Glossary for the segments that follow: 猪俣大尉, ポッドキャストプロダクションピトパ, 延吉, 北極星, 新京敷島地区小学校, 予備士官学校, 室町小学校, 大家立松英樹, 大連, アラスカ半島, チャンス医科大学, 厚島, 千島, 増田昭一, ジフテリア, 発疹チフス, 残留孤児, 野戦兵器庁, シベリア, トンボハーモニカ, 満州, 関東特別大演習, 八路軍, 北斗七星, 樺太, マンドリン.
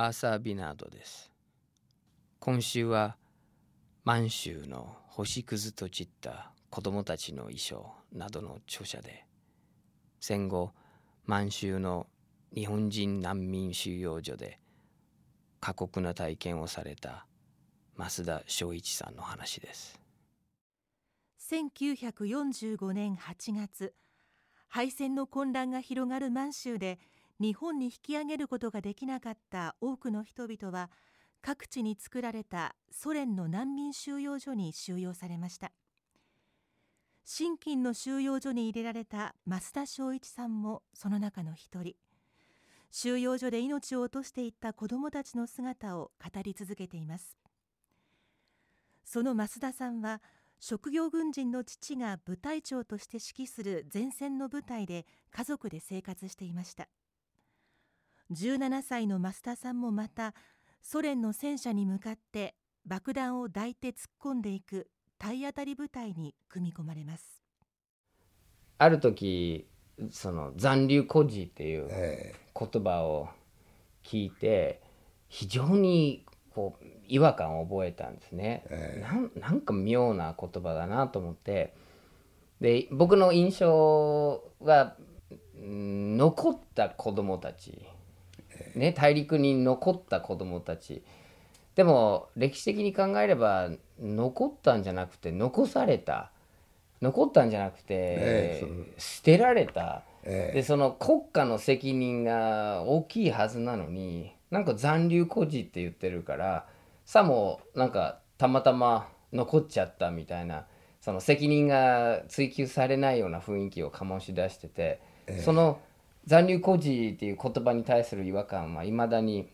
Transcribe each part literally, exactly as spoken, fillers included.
アーサー・ビナードです。今週は満州の星屑と散った子どもたちの衣装などの著者で、戦後満州の日本人難民収容所で過酷な体験をされた増田昭一さんの話です。せんきゅうひゃくよんじゅうごねんはちがつ、敗戦の混乱が広がる満州で日本に引き上げることができなかった多くの人々は、各地に作られたソ連の難民収容所に収容されました。新津の収容所に入れられた増田昭一さんもその中の一人。収容所で命を落としていった子どもたちの姿を語り続けています。その増田さんは、職業軍人の父が部隊長として指揮する前線の部隊で家族で生活していました。じゅうななさいの増田さんもまた、ソ連の戦車に向かって爆弾を抱いて突っ込んでいく体当たり部隊に組み込まれます。ある時、その残留孤児っていう言葉を聞いて、非常にこう違和感を覚えたんですね。な, なんか妙な言葉だなと思って、で僕の印象は残った子どもたち、ね、大陸に残った子どもたち。でも歴史的に考えれば、残ったんじゃなくて残された、残ったんじゃなくて、えー、捨てられた、えー、でその国家の責任が大きいはずなのに、なんか残留孤児って言ってるからさも、なんかたまたま残っちゃったみたいな、その責任が追及されないような雰囲気を醸し出してて、えー、その残留孤児っていう言葉に対する違和感はいまだに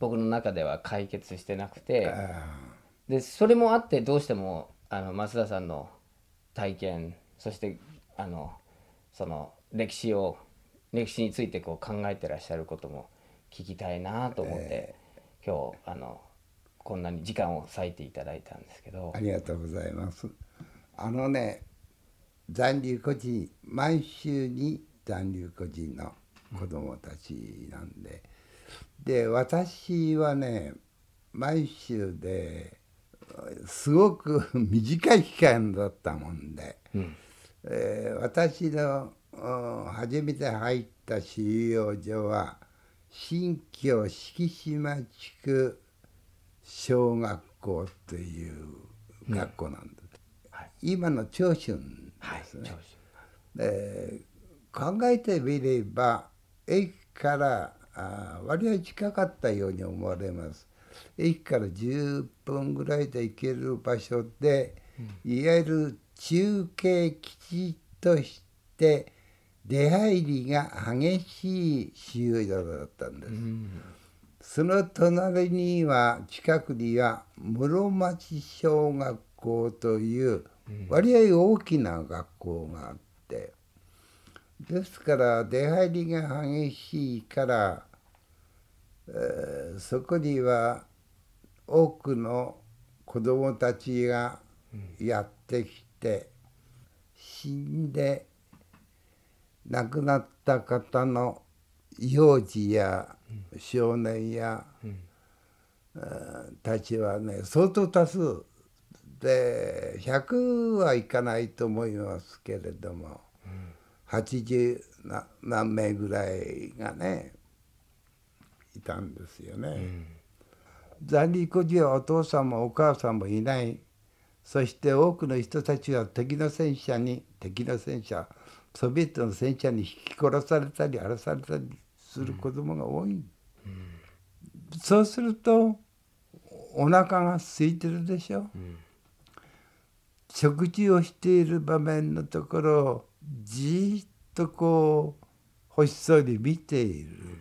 僕の中では解決してなくて、でそれもあって、どうしてもあの増田さんの体験、そしてあのその歴史を歴史についてこう考えてらっしゃることも聞きたいなと思って、えー、今日あのこんなに時間を割いていただいたんですけど。ありがとうございます。あのね、残留孤児、満州に残留孤児の子どもたちなんで、うん、で私はね、満州ですごく短い期間だったもんで、うん、えー、私の初めて入った収容所は新京敷島地区小学校という学校なんです、うん、はい、今の長春ですね、はい、で考えてみれば駅からあ割合近かったように思われます。駅からじゅっぷんぐらいで行ける場所で、うん、いわゆる中継基地として出入りが激しい収容所だったんです、うん、その隣には近くには室町小学校という割合大きな学校があって、うん、ですから出入りが激しいから、えー、そこには多くの子どもたちがやってきて、死んで亡くなった方の幼児や少年や、うんうん、たちはね、相当多数でひゃくはいかないと思いますけれども、うん、はちじゅうなんめいぐらいがねいたんですよね、うん、残留孤児はお父さんもお母さんもいない。そして多くの人たちは敵の戦車に敵の戦車ソビエトの戦車に引き殺されたり荒らされたりする子どもが多い、うんうん、そうするとお腹が空いてるでしょ、うん、食事をしている場面のところをじっとこう欲しそうに見ている、うん、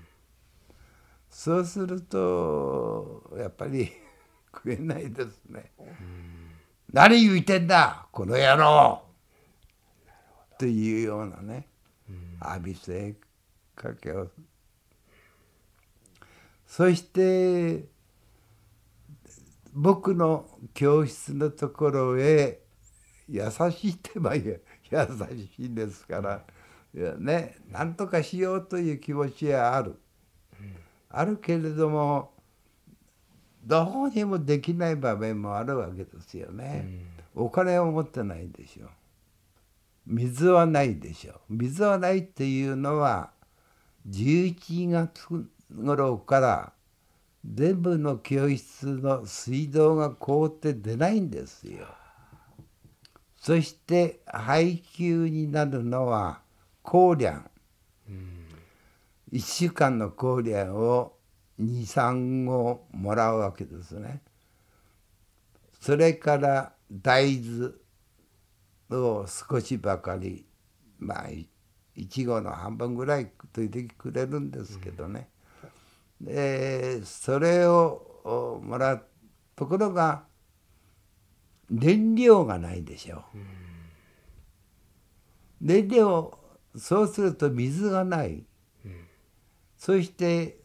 そうするとやっぱり食えないですね、うん、何言ってんだこの野郎というようなね、浴びせかけを、うん、そして僕の教室のところへ優しいってば優しいですから、いやね、なんとかしようという気持ちはある、うん、あるけれどもどうにもできない場面もあるわけですよね。お金を持ってないでしょう。水はないでしょう。水はないっていうのはじゅういちがつ頃から全部の教室の水道が凍って出ないんですよ。そして配給になるのは高粱、うん、いっしゅうかんの高粱をに、さんごうもらうわけですね。それから大豆を少しばかり、まあいちごうの半分ぐらい取ってくれるんですけどね、うん、でそれをもらうところが燃料がないでしょう、うん、燃料、そうすると水がない、うん、そして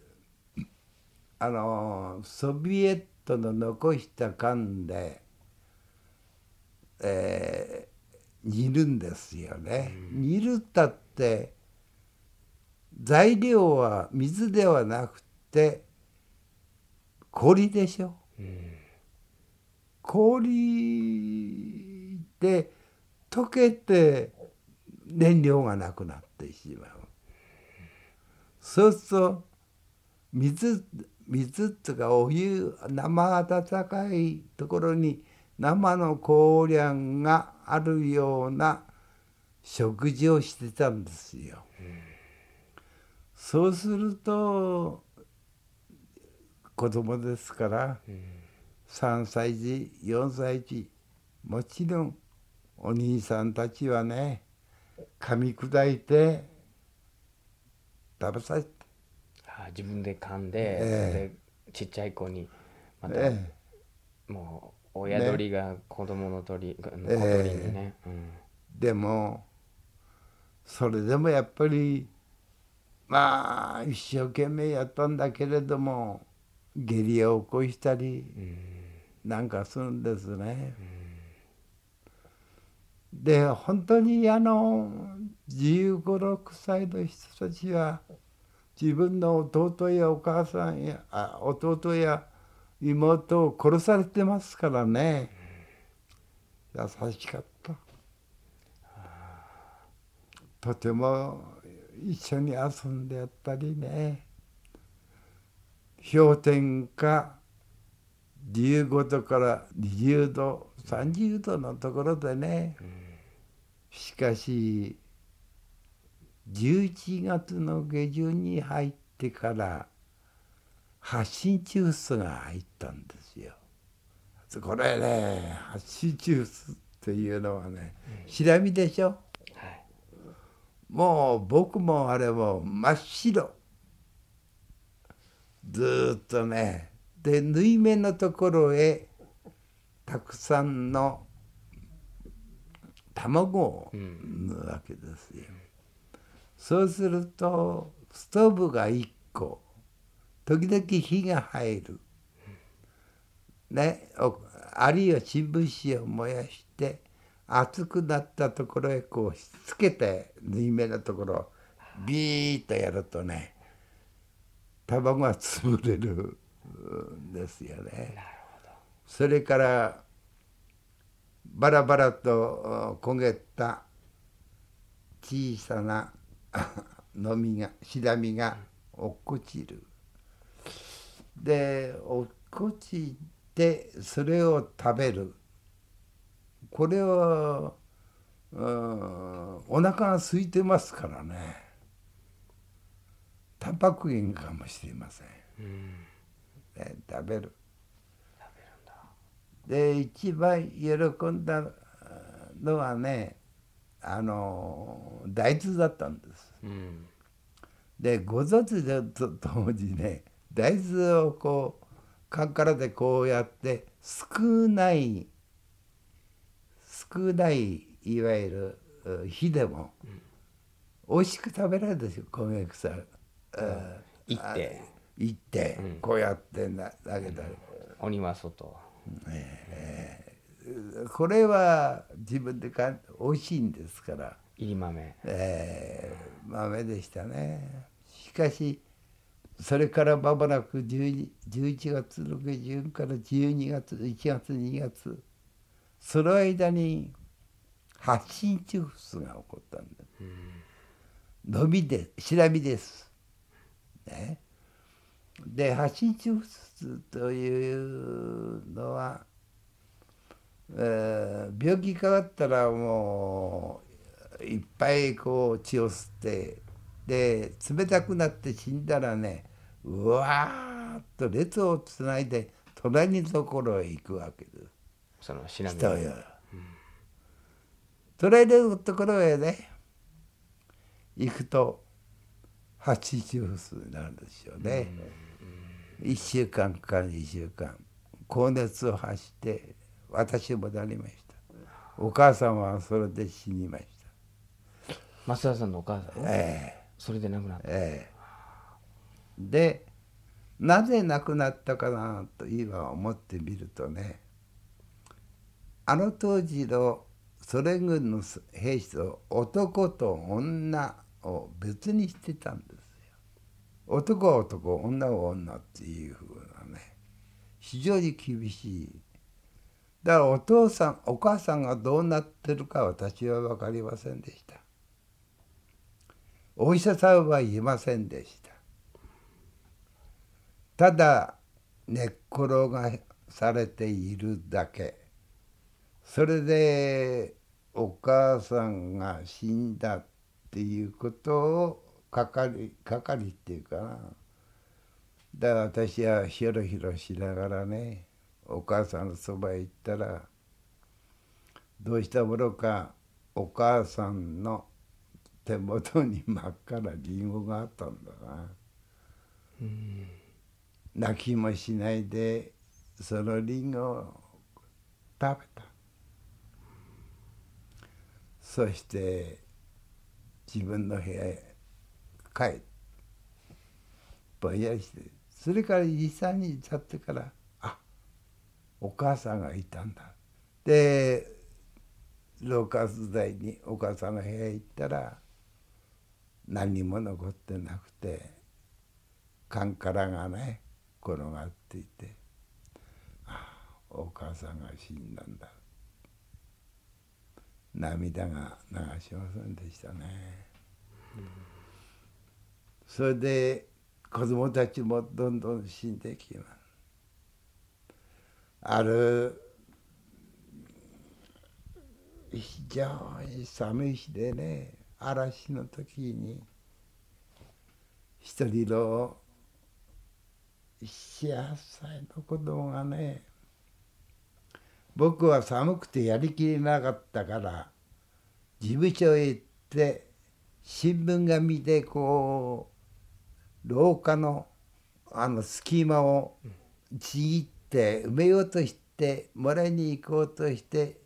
あのソビエトの残した缶で、えー、煮るんですよね、うん、煮るったって材料は水ではなくて氷でしょ、うん、氷で溶けて燃料がなくなってしまう。そうすると水水っていうかお湯、生温かいところに生の高粱があるような食事をしてたんですよ。そうすると子供ですからさんさい児、よんさい児、もちろんお兄さんたちはね、噛み砕いて食べさせて、自分で噛んで、えー、でちっちゃい子にまた、えー、もう親鳥が子供の鳥、ね、の小鳥にね、えーうん、でもそれでもやっぱりまあ一生懸命やったんだけれども下痢を起こしたりなんかするんですね。で本当にあのじゅうご、ろくさいの人たちは自分の弟やお母さんやあ弟や妹を殺されてますからね、優しかった。とても一緒に遊んでやったりね、氷点下じゅうごどからにじゅうど、さんじゅうどのところでね、しかしじゅういちがつの下旬に入ってから発疹チュースが入ったんですよ。これね、発疹チュースっていうのはね、シラミでしょ、はい、もう僕もあれも真っ白ずっとね、で縫い目のところへたくさんの卵を縫うわけですよ、うん。そうするとストーブがいっこ、時々火が入る、ね、あるいは新聞紙を燃やして熱くなったところへこうしつけて縫い目のところをビーッとやるとね、卵が潰れるんですよね。なるほど。それからバラバラと焦げた小さなのみが、シラミが落っこちる。で落っこちてそれを食べる。これは、うん、お腹が空いてますからね、タンパク源かもしれません、うん、で食べる、食べるんだ。で一番喜んだのはね、あの大豆だったんです、うん、でご存知でと当時ね、大豆をこう缶からでこうやって少ない少ないいわゆる火でも、うん、美味しく食べられるでしょ、米草、うん、行って行って、うん、こうやってな投げたり、うん、鬼は外、えーこれは自分でか美味しいんですから、いい豆、えー、豆でしたね。しかしそれからまもなくじゅういちがつの下旬からじゅうにがつ、いちがつ、にがつ、その間に発疹チフスが起こったんだ。のみで、しらみです。ね。で、発疹チフスというのは、えー、病気かかったらもういっぱいこう血を吸って、で冷たくなって死んだらね、うわーっと列をつないで隣のところへ行くわけです。そのしなみ人よ、うん、隣のところへね行くと発疹風疹になるんですよね、うんうん、いっしゅうかんからにしゅうかん高熱を発して、私もなりました。お母さんはそれで死にました。松田さんのお母さん、ええ、それで亡くなった、ええ、でなぜ亡くなったかなと今思ってみるとね、あの当時のソ連軍の兵士と男と女を別にしてたんですよ。男は男、女は女っていうふうなね、非常に厳しい。だからお父さんお母さんがどうなってるか私は分かりませんでした。お医者さんは言いませんでした。ただ寝っ転がされているだけ。それでお母さんが死んだっていうことを係係っていうかな。だから私はひょろひょろしながらね、お母さんのそばへ行ったら、どうしたものかお母さんの手元に真っ赤なリンゴがあったんだな。うん、泣きもしないでそのリンゴを食べた。そして自分の部屋へ帰ってぼんやりして、それからにさんにち経ってから、あ、お母さんがいたんだ。で老化時代にお母さんの部屋へ行ったら、何も残ってなくて、缶からがね転がっていて、ああお母さんが死んだんだ。涙が流しませんでしたね、うん、それで子供たちもどんどん死んできます。ある非常に寒い日でね、嵐の時に一人のななはっさいの子供がね、僕は寒くてやりきれなかったから事務所へ行って新聞紙でこう廊下のあの隙間をちぎって埋めようとして、もらいに行こうとして、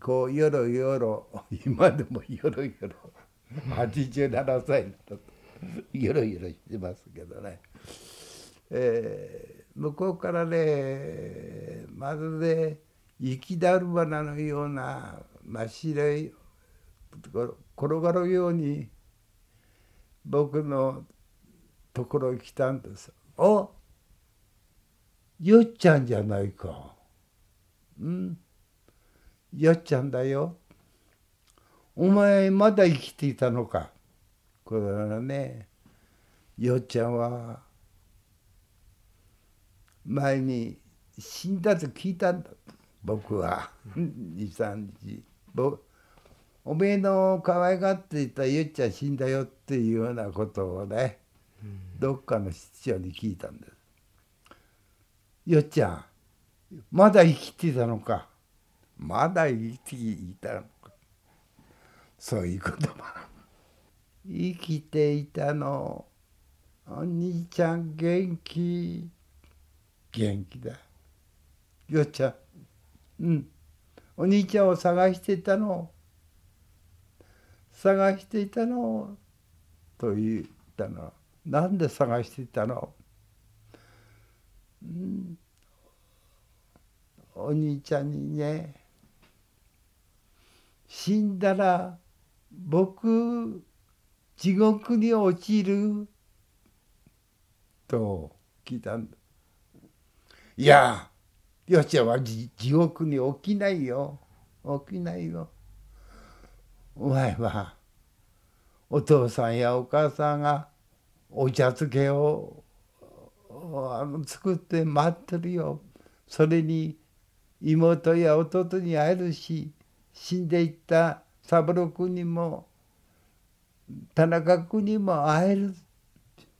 こうよろよろ、今でもよろよろはちじゅうななさいになるとよろよろしてますけどね、えー向こうからね、まるで雪だるまのような真っ白い転がるように僕のところに来たんです。あ、よっちゃんじゃないか。うん、よっちゃんだよ。お前まだ生きていたのか。これはね、よっちゃんは前に死んだと聞いたんだ、僕はにさんにち、僕おめえの可愛がっていたゆっちゃん死んだよっていうようなことをね、うん、どっかの市長に聞いたんです。ゆっちゃんまだ生きていたのか、まだ生きていたのか、そういう言葉生きていたの、お兄ちゃん元気、元気だよっちゃん、うん、お兄ちゃんを探していたの探していたのと言ったの。なんで探していたの、うん、お兄ちゃんにね、死んだら僕地獄に落ちると聞いたんだ。いやヨシュアは地獄に起きないよ、起きないよ。お前はお父さんやお母さんがお茶漬けをあの作って待ってるよ。それに妹や弟に会えるし、死んでいった三郎君にも田中君にも会える。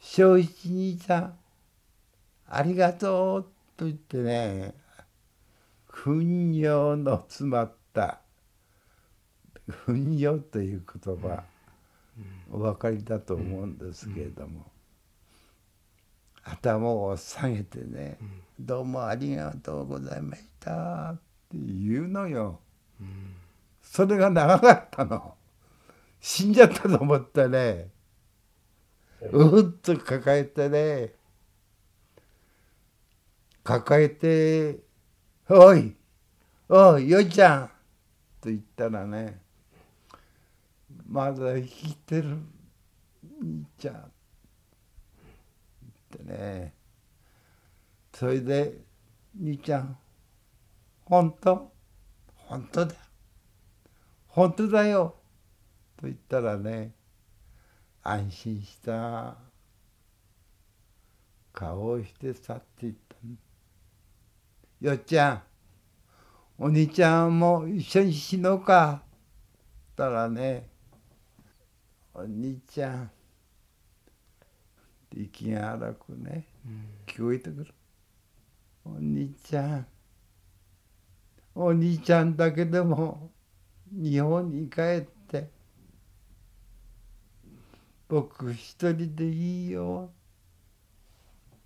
正一兄さんありがとうと言ってね、糞尿の詰まった糞尿という言葉お分かりだと思うんですけれども、頭を下げてね、どうもありがとうございましたって言うのよ。それが長かったの。死んじゃったと思ってね、うっと抱えてね、抱えておいおいよいちゃんと言ったらね、まだ生きてる兄ちゃんってね、それで兄ちゃん本当本当だ本当だよと言ったらね、安心した顔をして去っていったの。よっちゃんお兄ちゃんも一緒に死のうかったらね、お兄ちゃん息が荒くね聞こえてくる、うん、お兄ちゃんお兄ちゃんだけでも日本に帰って僕一人でいいよ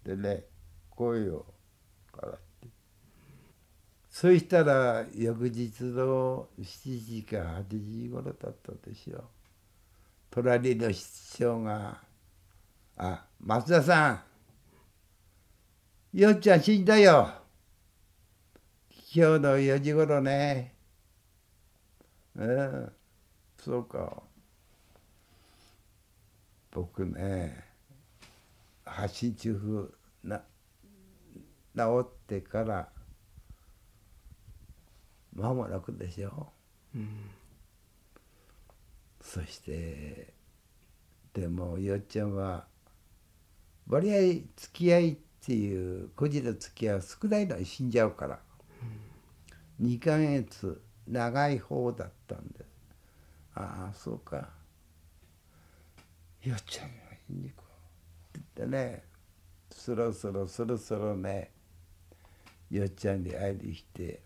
ってね声をからって、そうしたら翌日のしちじかはちじ頃だったでしょう。隣の室長が「あ、松田さんよっちゃん死んだよ、今日のよじ頃ね。うんそうか。僕ね、発疹中風な治ってから間もなくでしょ、うん、そしてでもよっちゃんは割合付き合いっていう個人の付き合いは少ないのに死んじゃうから、うん、にかげつ長い方だったんで、ああそうかよっちゃんが死んでこうって言ってね、そろそろそろそろねよっちゃんに会いに来て、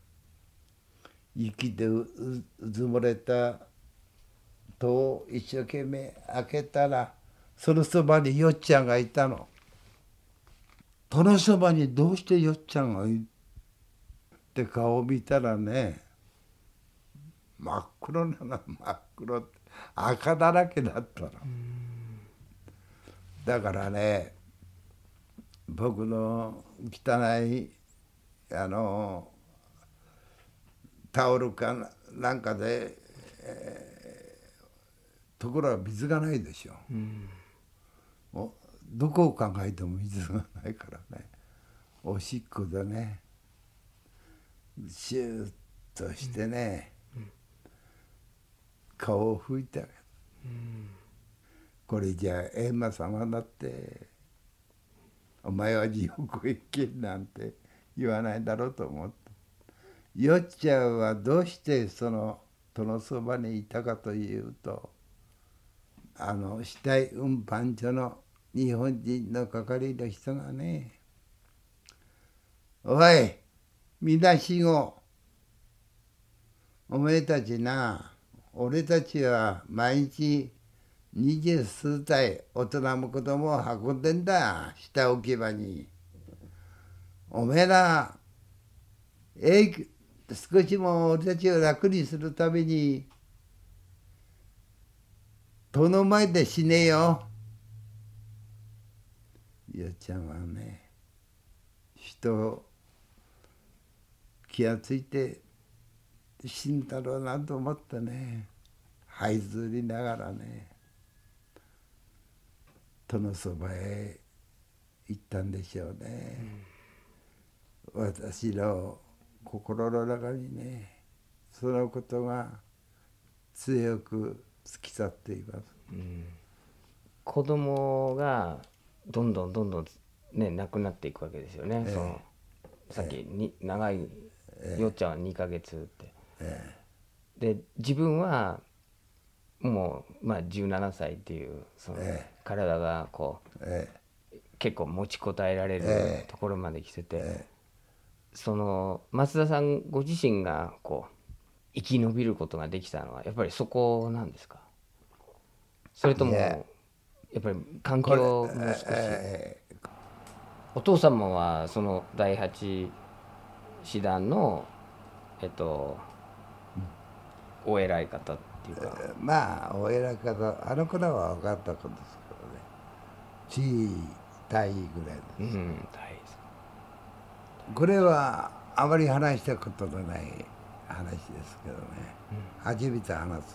雪で う, う, うずもれた戸を一生懸命開けたら、そのそばによっちゃんがいたの。戸のそばにどうしてよっちゃんがいって顔を見たらね、真っ黒なの、真っ黒って赤だらけだったの。だからね、僕の汚いあのタオルかなんかで、えー、ところは水がないでしょ、うん、おどこを考えても水がないからね、おしっこでねシューッとしてね、うんうん、顔を拭いてあげる、うんこれじゃあ閻魔様だってお前は地獄へ行けなんて言わないだろうと思った。よっちゃんはどうしてその戸のそばにいたかというと、あの死体運搬所の日本人の係の人がね、おいみなしごお前たちな、俺たちは毎日二十数体大人も子供を運んでんだ下置き場に。おめえらえ少しも俺たちを楽にするために戸の前で死ねよ。よっちゃんはね人気がついて死んだろうなと思ってね、這いずりながらね戸のそばへ行ったんでしょうね、うん、私の心の中にねそのことが強く突き去っています、うん、子供がどんどんどんどんね亡くなっていくわけですよね、えー、そのさっきに、えー、長いよっちゃんはにかげつって、えー、で自分はもう、まあ、じゅうななさいっていうその、えー、体がこう、えー、結構持ちこたえられるところまで来てて、えーえー、その松田さんご自身がこう生き延びることができたのはやっぱりそこなんですか？それともやっぱり環境も少し、お父様はそのだいはち師団のえっとお偉い方っていうか、まあお偉い方あの頃は分かったことですけどね、地位大位ぐらいです、うん、大位ですか。これはあまり話したことのない話ですけどね、うん、初めて話すで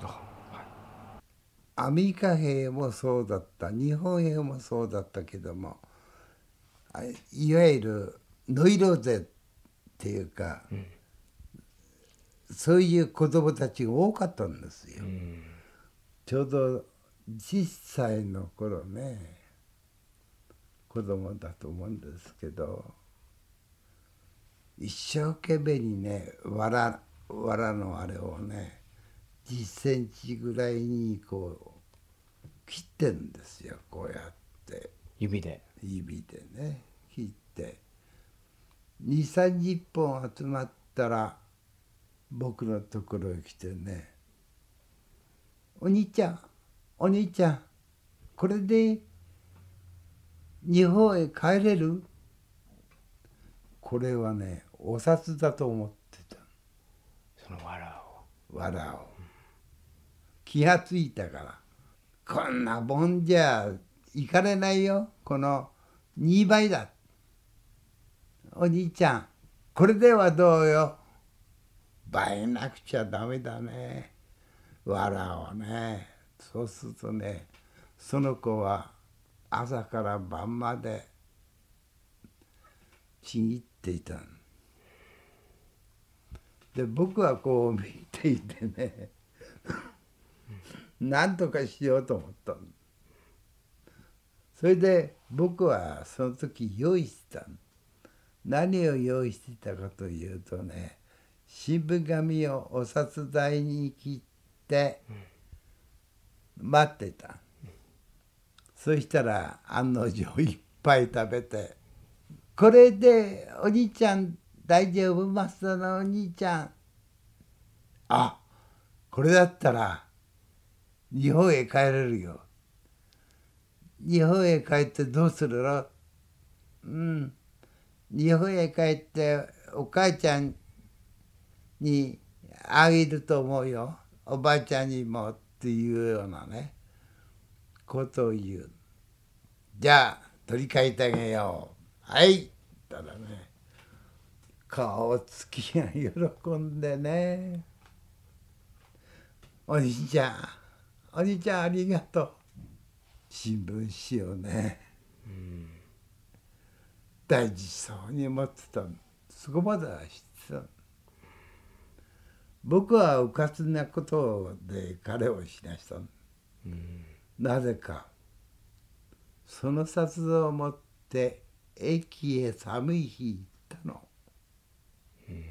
しょう、はい、アメリカ兵もそうだった、日本兵もそうだったけども、いわゆるノイローゼっていうか、うん、そういう子供たちが多かったんですよ、うん、ちょうどじっさいの頃ね、子供だと思うんですけど、一生懸命にね、わら、わらのあれをね、じゅっセンチぐらいにこう切ってるんですよ、こうやって指で指でね、切ってにじゅう、さんじゅっぽん集まったら僕のところへ来てね、お兄ちゃん、お兄ちゃん、これで日本へ帰れる？これはね、お札だと思ってた。そのわらを。わらを。気がついたから。こんなもんじゃいかれないよ。このにばいだ。お兄ちゃん、これではどうよ。倍なくちゃダメだね。わらをね。そうするとね、その子は朝から晩までちぎっていたんで、僕はこう見ていてね何とかしようと思ったん。それで僕はその時用意してた。何を用意してたかというとね、新聞紙をお札台に切って待ってた。そしたら案の定いっぱい食べて、これでお兄ちゃん大丈夫、マスターのお兄ちゃん、あ、これだったら日本へ帰れるよ、日本へ帰ってどうするの、うん、日本へ帰ってお母ちゃんにあげると思うよ、おばあちゃんにもっていうようなねことを言う。じゃあ取り替えてあげよう、はい、だからね、顔つきが喜んでね、お兄ちゃん、お兄ちゃんありがとう、新聞紙をね、うん、大事そうに持ってた、そこまでは知ってた。僕はうかつなことで彼をしなした、うん、なぜかその札を持って駅へ寒い日行ったの、うん、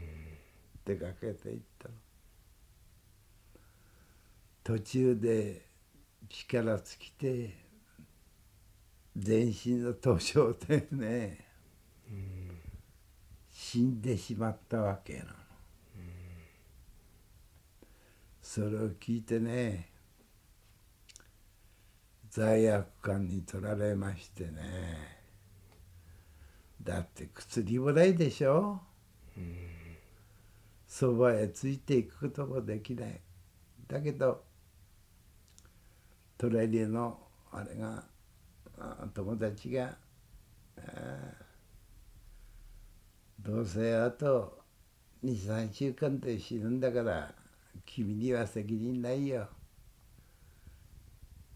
出かけて行ったの。途中で力尽きて全身の凍傷でね、うん、死んでしまったわけなの、うん、それを聞いてね、罪悪感に取られましてね、だって薬もないでしょ、うん、そばへついていくこともできない。だけど隣のあれが友達が、あ、どうせあと にさんしゅうかんで死ぬんだから君には責任ないよ、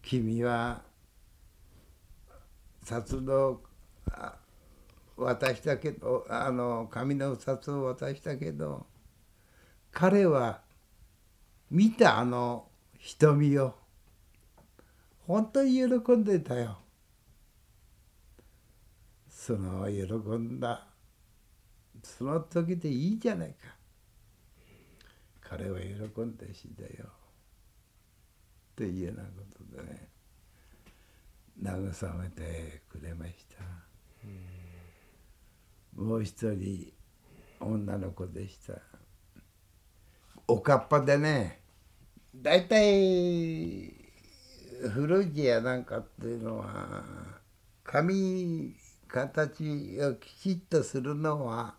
君は札の渡したけど、あの紙のふたつを渡したけど、彼は見たあの瞳を本当に喜んでたよ。その喜んだその時でいいじゃないか。彼は喜んで死んだよっていうようなことでね、慰めてくれました。うん、もう一人女の子でした。おかっぱでね、だいたい古着やなんかっていうのは髪形をきちっとするのは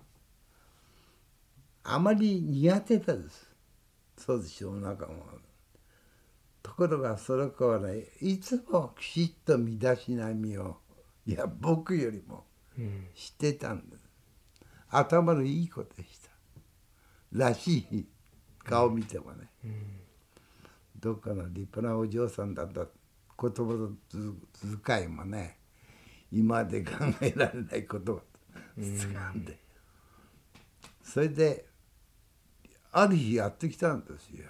あまり苦手だです。そうでしょう、なんかもう。ところがその子はね、いつもきちっと身だしなみを、いや僕よりもしてたんです。うん、頭のいい子でした。らしい顔見てもね、うんうん、どっかの立派なお嬢さんだった言葉の遣いもね、今で考えられない言葉とつかんで、うん、それである日やってきたんですよ。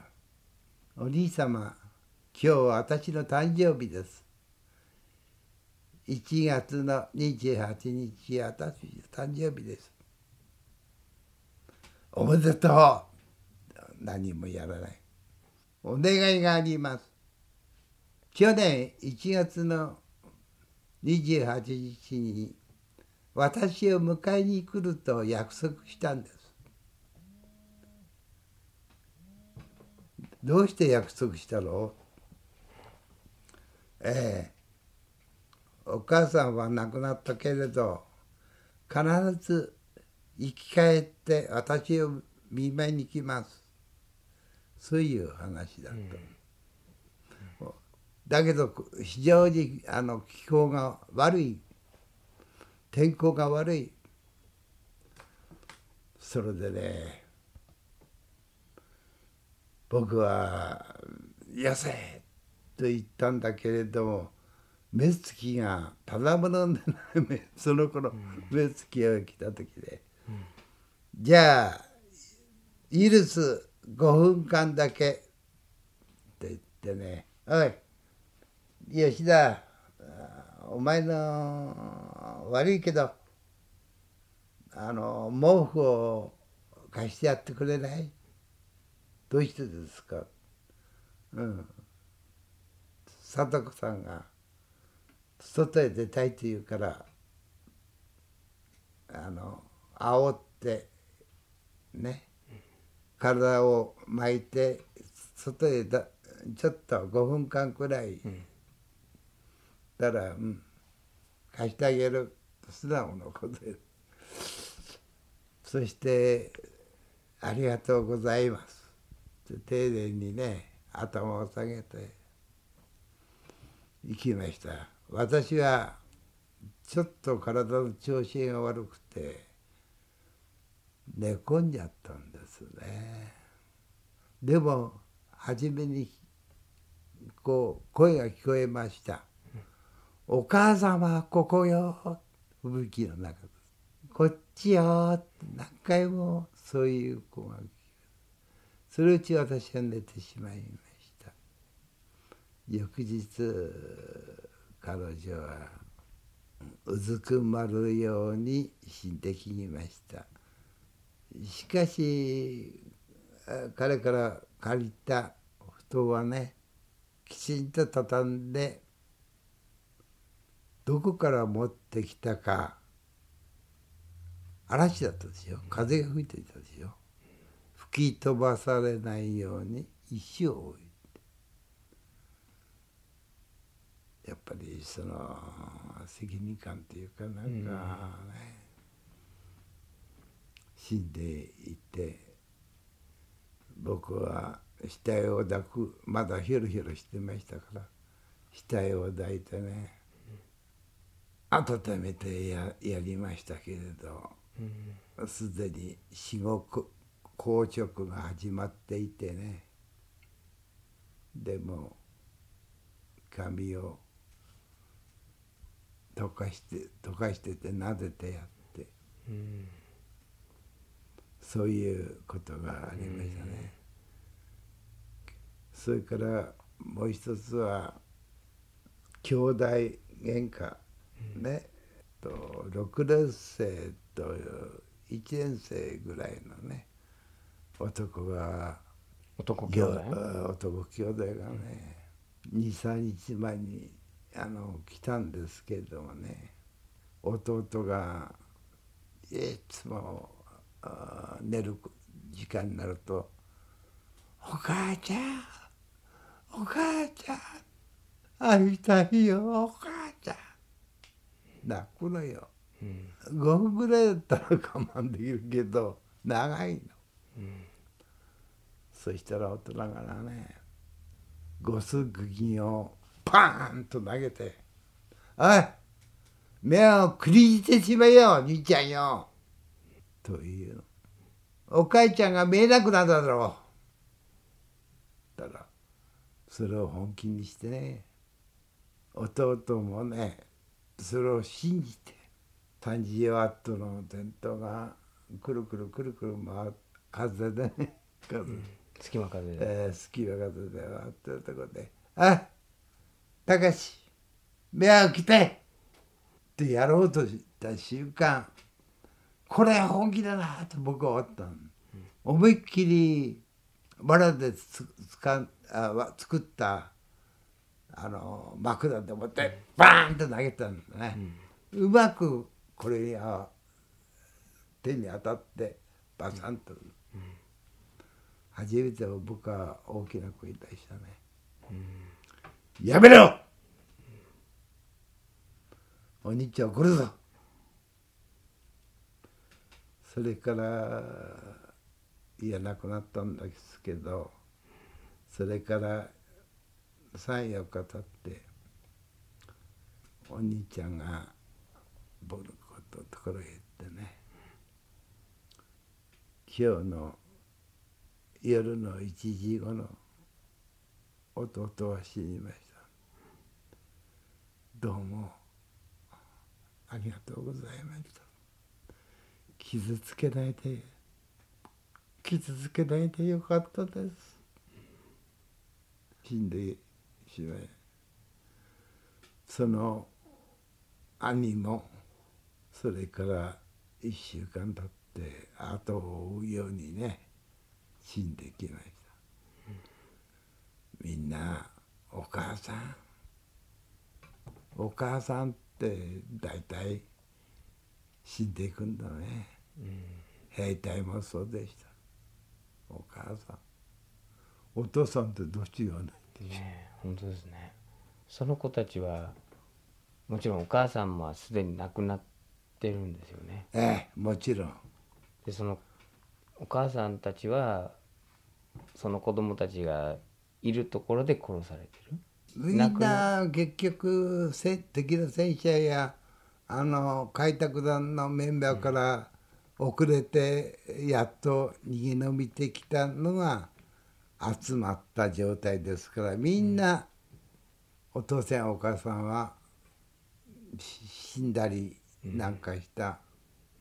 お兄様、今日は私の誕生日です。いちがつのにじゅうはちにち、私の誕生日です。おめでとう。何もやらない。お願いがあります。去年いちがつのにじゅうはちにちに私を迎えに来ると約束したんです。どうして約束したの？ええ、お母さんは亡くなったけれど、必ず生き返って私を見舞いに来ます。そういう話だった。うん、だけど非常にあの気候が悪い、天候が悪い。それでね、僕は痩せと言ったんだけれども、目つきがただものでないその頃、目つきが来た時で、うん、じゃあイルスごふんかんだけって言ってね、おい吉田、お前の悪いけどあの毛布を貸してやってくれない？どうしてですか？うん、貞子さんが外へ出たいというから、あの煽ってね、体を巻いて外へだちょっとごふんかんくらい、うん、だら、うん、貸してあげる素直なことで、そしてありがとうございます。丁寧にね、頭を下げて行きました。私はちょっと体の調子が悪くて寝込んじゃったんですね。でも初めにこう声が聞こえました。お母様ここよ、吹雪の中です、こっちよって何回もそういう子が、そのうち私は寝てしまいました。翌日、彼女はうずくまるように死んできました。しかし、彼から借りた布団はね、きちんと畳んで、どこから持ってきたか、嵐だったでしょ、風が吹いていたでしょ。吹き飛ばされないように石を置いて、やっぱりその責任感というかなんかね、死んでいて、僕は死体を抱く、まだヒョロヒョロしてましたから、死体を抱いてね、温めて や, やりましたけれど、すでによん、ご硬直が始まっていてね、でも髪を溶かして溶かしてて撫でてやって、うん、そういうことがありましたね、うん、それからもう一つは兄弟喧嘩ね、うん、とろくねん生といちねん生ぐらいのね男が男兄弟男兄弟がね、うん、にさんにちまえにあの来たんですけれどもね、弟がいつも寝る時間になると「お母ちゃんお母ちゃん会いたいよお母ちゃん」泣くのよ、うん、ごふんぐらいだったら我慢できるけど長いの、うん、そしたら大人がね五寸釘をパーンと投げて「おい目をくりじてしまえよ兄ちゃんよ」というの「お母ちゃんが見えなくなるだろう」だからそれを本気にしてね、弟もねそれを信じてさんじゅうワットの電灯がくるくるくるくる回って風でね風、うん、隙間風で、えー、隙間風で回ってるとこで「あったかし、目をきて!」ってやろうとした瞬間、これ本気だなと僕は思ったの、うん、思いっきり藁でつつかあ作ったあの幕だと思ってバーンと投げたんだね、うん、うまくこれにあ手に当たってバサンと、うん、初めて僕は大きな声出したね、うんやめろ、うん、お兄ちゃん怒るぞ。それからいや亡くなったんですけど、それからさんよっか経ってお兄ちゃんが僕のことのところへ行ってね、今日の夜のいちじごろの弟は死にました、どうもありがとうございました、傷つけないで傷つけないでよかったです、死んでしまい、その兄もそれからいっしゅうかん経って後を追うようにね死んできました。みんなお母さんお母さんって大体死んでいくんだね、うん、兵隊もそうでした、お母さんお父さんってどっちようないね、本当ですね。その子たちはもちろんお母さんもすでに亡くなってるんですよね、ええもちろん。でそのお母さんたちはその子供たちがいるところで殺されてる。みんな結局敵の戦車やあの開拓団のメンバーから遅れてやっと逃げ延びてきたのが集まった状態ですから、みんなお父さんお母さんは死んだりなんかした、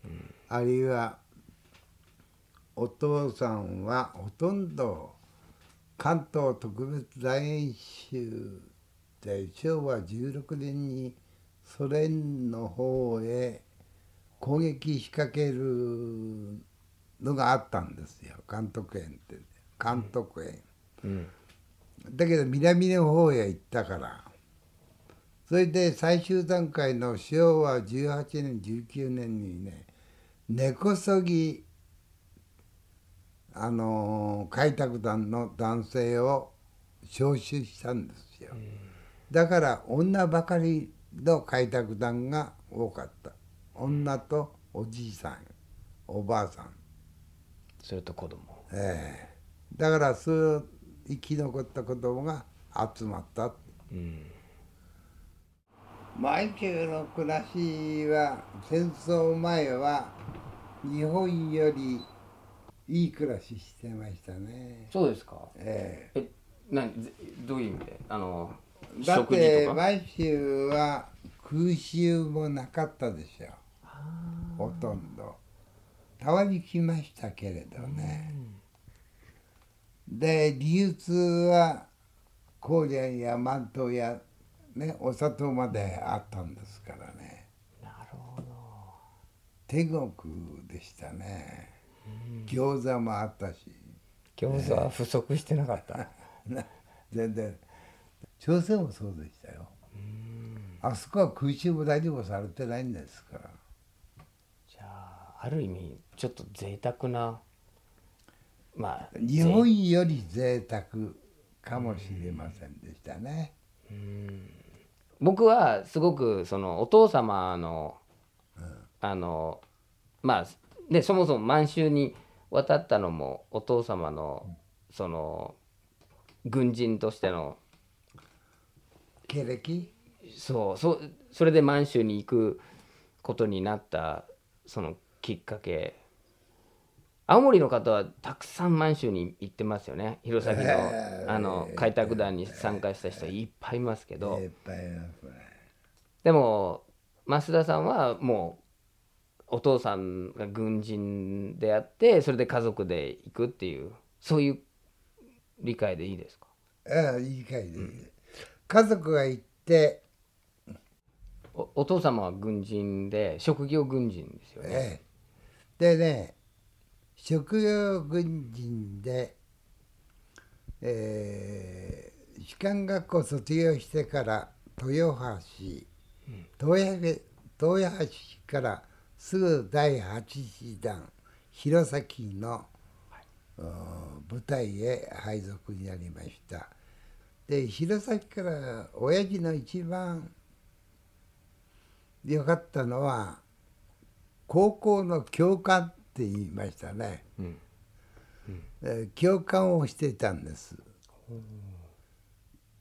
うんうん、あるいはお父さんはほとんど関東特別大演習でしょうわじゅうろくねんにソ連の方へ攻撃仕掛けるのがあったんですよ、関東園って関東園、うんうん、だけど南の方へ行ったから、それで最終段階のしょうわじゅうはちねんじゅうきゅうねんにね根こそぎあの開拓団の男性を招集したんですよ、うん、だから女ばかりの開拓団が多かった、女とおじいさんおばあさんそれと子供、ええー、だからそれを生き残った子供が集まった、うん、マイケルの暮らしは戦争前は日本よりいい暮らししてましたね。そうですか。えー、え、何どういう意味であのだって毎週は空襲もなかったでしょ、ほとんど。たまに来ましたけれどね。で、流通は高麗や万灯や、ね、お砂糖まであったんですからね。なるほど。天国でしたね。餃子もあったし。餃子は不足してなかった。全然。朝鮮もそうでしたよ。あそこは空襲も大丈夫されてないんですから。じゃあ、ある意味ちょっと贅沢な、まあ日本より贅沢かもしれませんでしたね。うーん、僕はすごくそのお父様の、うん、あのまあでそもそも満州に渡ったのもお父様の、うん、その軍人としての経歴。そう、そ、それで満州に行くことになったそのきっかけ、青森の方はたくさん満州に行ってますよね。弘前の、えー、あの開拓団に参加した人いっぱいいますけど、えーえー、いっぱいいます。でも増田さんはもうお父さんが軍人であって、それで家族で行くっていう、そういう理解でいいですか？ああ、理解でいい、うん、家族が行って、お, お父様は軍人で、職業軍人ですよね。ええ、でね、職業軍人で、えー、士官学校卒業してから豊橋、うん、豊, 豊橋からすぐだいはち師団弘前の、はい、部隊へ配属になりました。で、弘前から親父の一番よかったのは高校の教官って言いましたね、うんうん、教官をしていたんです。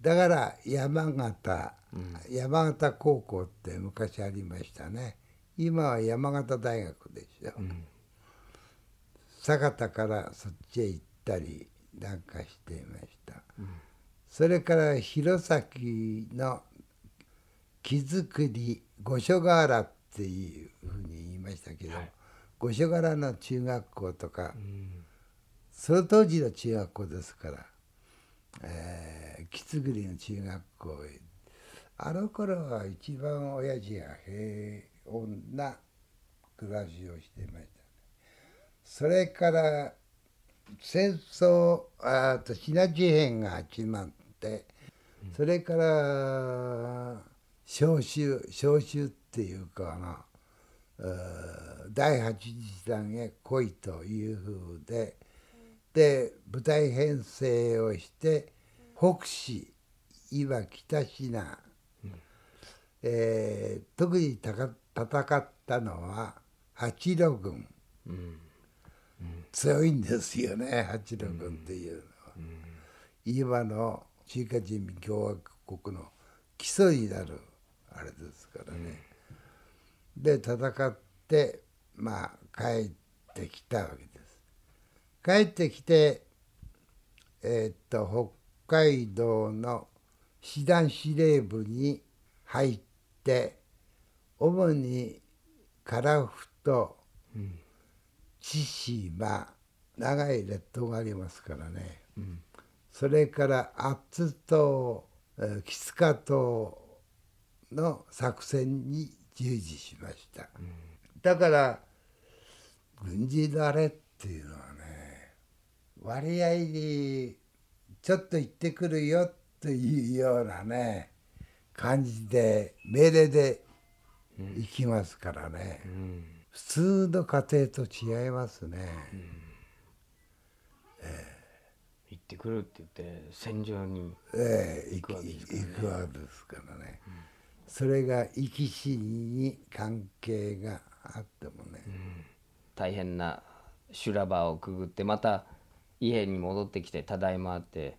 だから山形、うん、山形高校って昔ありましたね。今は山形大学でしょ、うん、酒田からそっちへ行ったりなんかしていました、うん、それから弘前の木造り五所川原っていうふうに言いましたけど、はい、五所川原の中学校とか、うん、その当時の中学校ですから、えー、木造りの中学校へ。あの頃は一番親父が平穏な暮らしをしていました、ね。それから戦争、あとシナ事変が始まって、うん、それから召集、召集っていうかな、だいはち師団へ来いというふうで、で、部隊編成をして、北市、今北市な、うんえー、特にたか戦ったのは八路軍、うんうん、強いんですよね、八路軍っていうのは、うんうん、今の中華人民共和国の基礎になるあれですからね、うん、で戦ってまあ帰ってきたわけです。帰ってきてえー、っと北海道の師団司令部に入って、主に樺太、うん、千島、長い列島がありますからね、うん、それから厚島、キツカ島の作戦に従事しました、うん、だから軍人のあれっていうのはね、割合にちょっと行ってくるよというようなね感じで命令で行きますからね、うんうん、普通の家庭と違いますね、うんえー、行ってくるって言って戦場に行くわけですからね、うん、それが生き死に関係があってもね、うん、大変な修羅場をくぐってまた家に戻ってきてただいまって。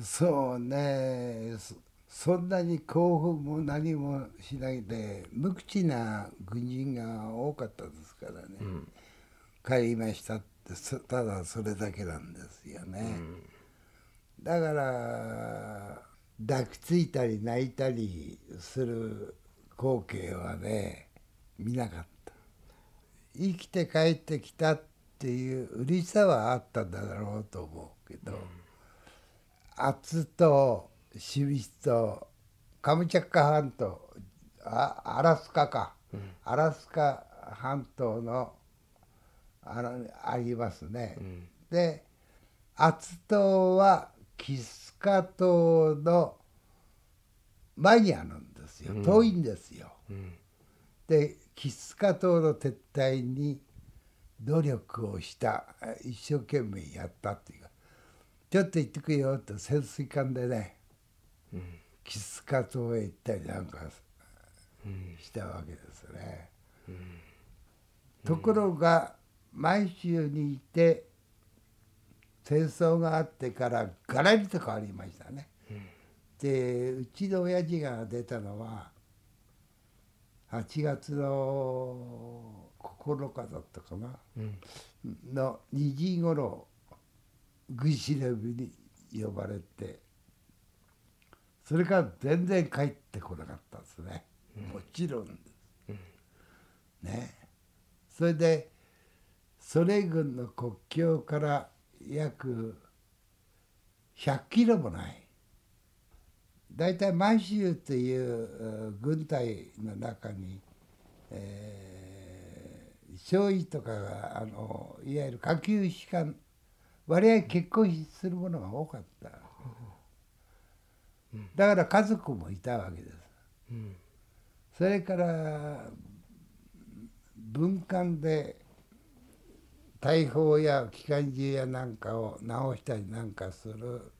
そうね、 そ, そんなに興奮も何もしないで無口な軍人が多かったですからね、うん、帰りましたってただそれだけなんですよね、うん、だから抱きついたり泣いたりする光景はね、見なかった。生きて帰ってきたっていう嬉しさはあったんだろうと思うけど、うん、圧とシビスとカムチャッカ半島、あアラスカか、うん、アラスカ半島の あ, のありますね、うん、で圧島はキスカ島の前にあるんですよ、遠いんですよ、うんうん、でキスカ島の撤退に努力をした、一生懸命やったっていうか、ちょっと行ってくよって潜水艦でね、うん、キスカ島へ行ったりなんかしたわけですね、うんうん、ところが満州にいて戦争があってからガラリと変わりましたね、うん、でうちの親父が出たのははちがつのここのかだったかな、うん、のにじ頃軍司令部に呼ばれて、それから全然帰ってこなかったんですね、うん、もちろんです、うん、ね。それでソ連軍の国境から約ひゃっキロもない、だいたい満州という軍隊の中に、えー、少尉とかがあのいわゆる下級士官、割合結婚するものが多かった、うん、だから家族もいたわけです、うん、それから文官で大砲や機関銃やなんかを直したりなんかする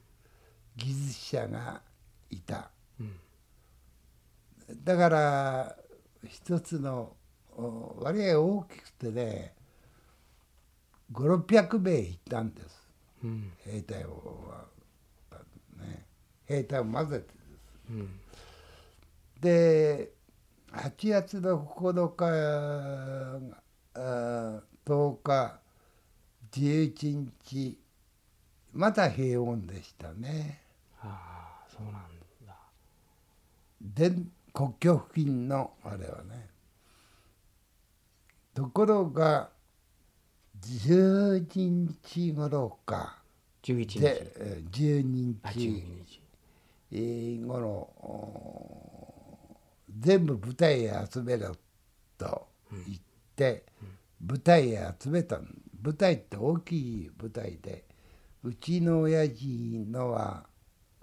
技術者がいた、うん、だから一つの割合大きくてねごひゃくろっぴゃくめい行ったんです、うん、兵隊を、ね、兵隊を混ぜてです、うん、ではちがつのここのかあとおかじゅういちにちまた平穏でしたね。ああ、そうなんだ。で国境付近のあれはね、ところがじゅういちにち頃かじゅういちにちでじゅうににち、えー、頃全部部隊へ集めろと言って、うんうん、部隊へ集めた。部隊って大きい部隊で、うちの親父のは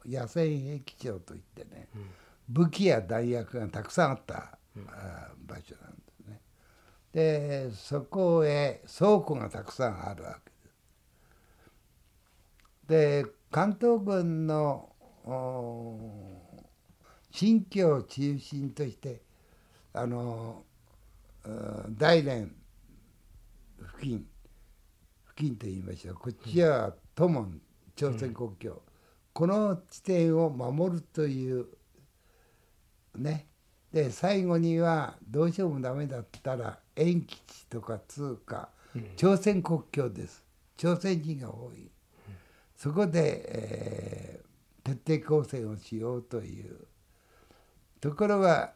野戦兵器庁といってね、うん、武器や弾薬がたくさんあった、うん、あ場所なんです。でそこへ倉庫がたくさんあるわけです。で関東軍の新京を中心としてあの大連付近付近と言いましょう、こっちは都門朝鮮国境、うん、この地点を守るというね。で最後にはどうしてもダメだったら延吉とか通過、うん、朝鮮国境です。朝鮮人が多い、うん、そこで、えー、徹底抗戦をしようというところは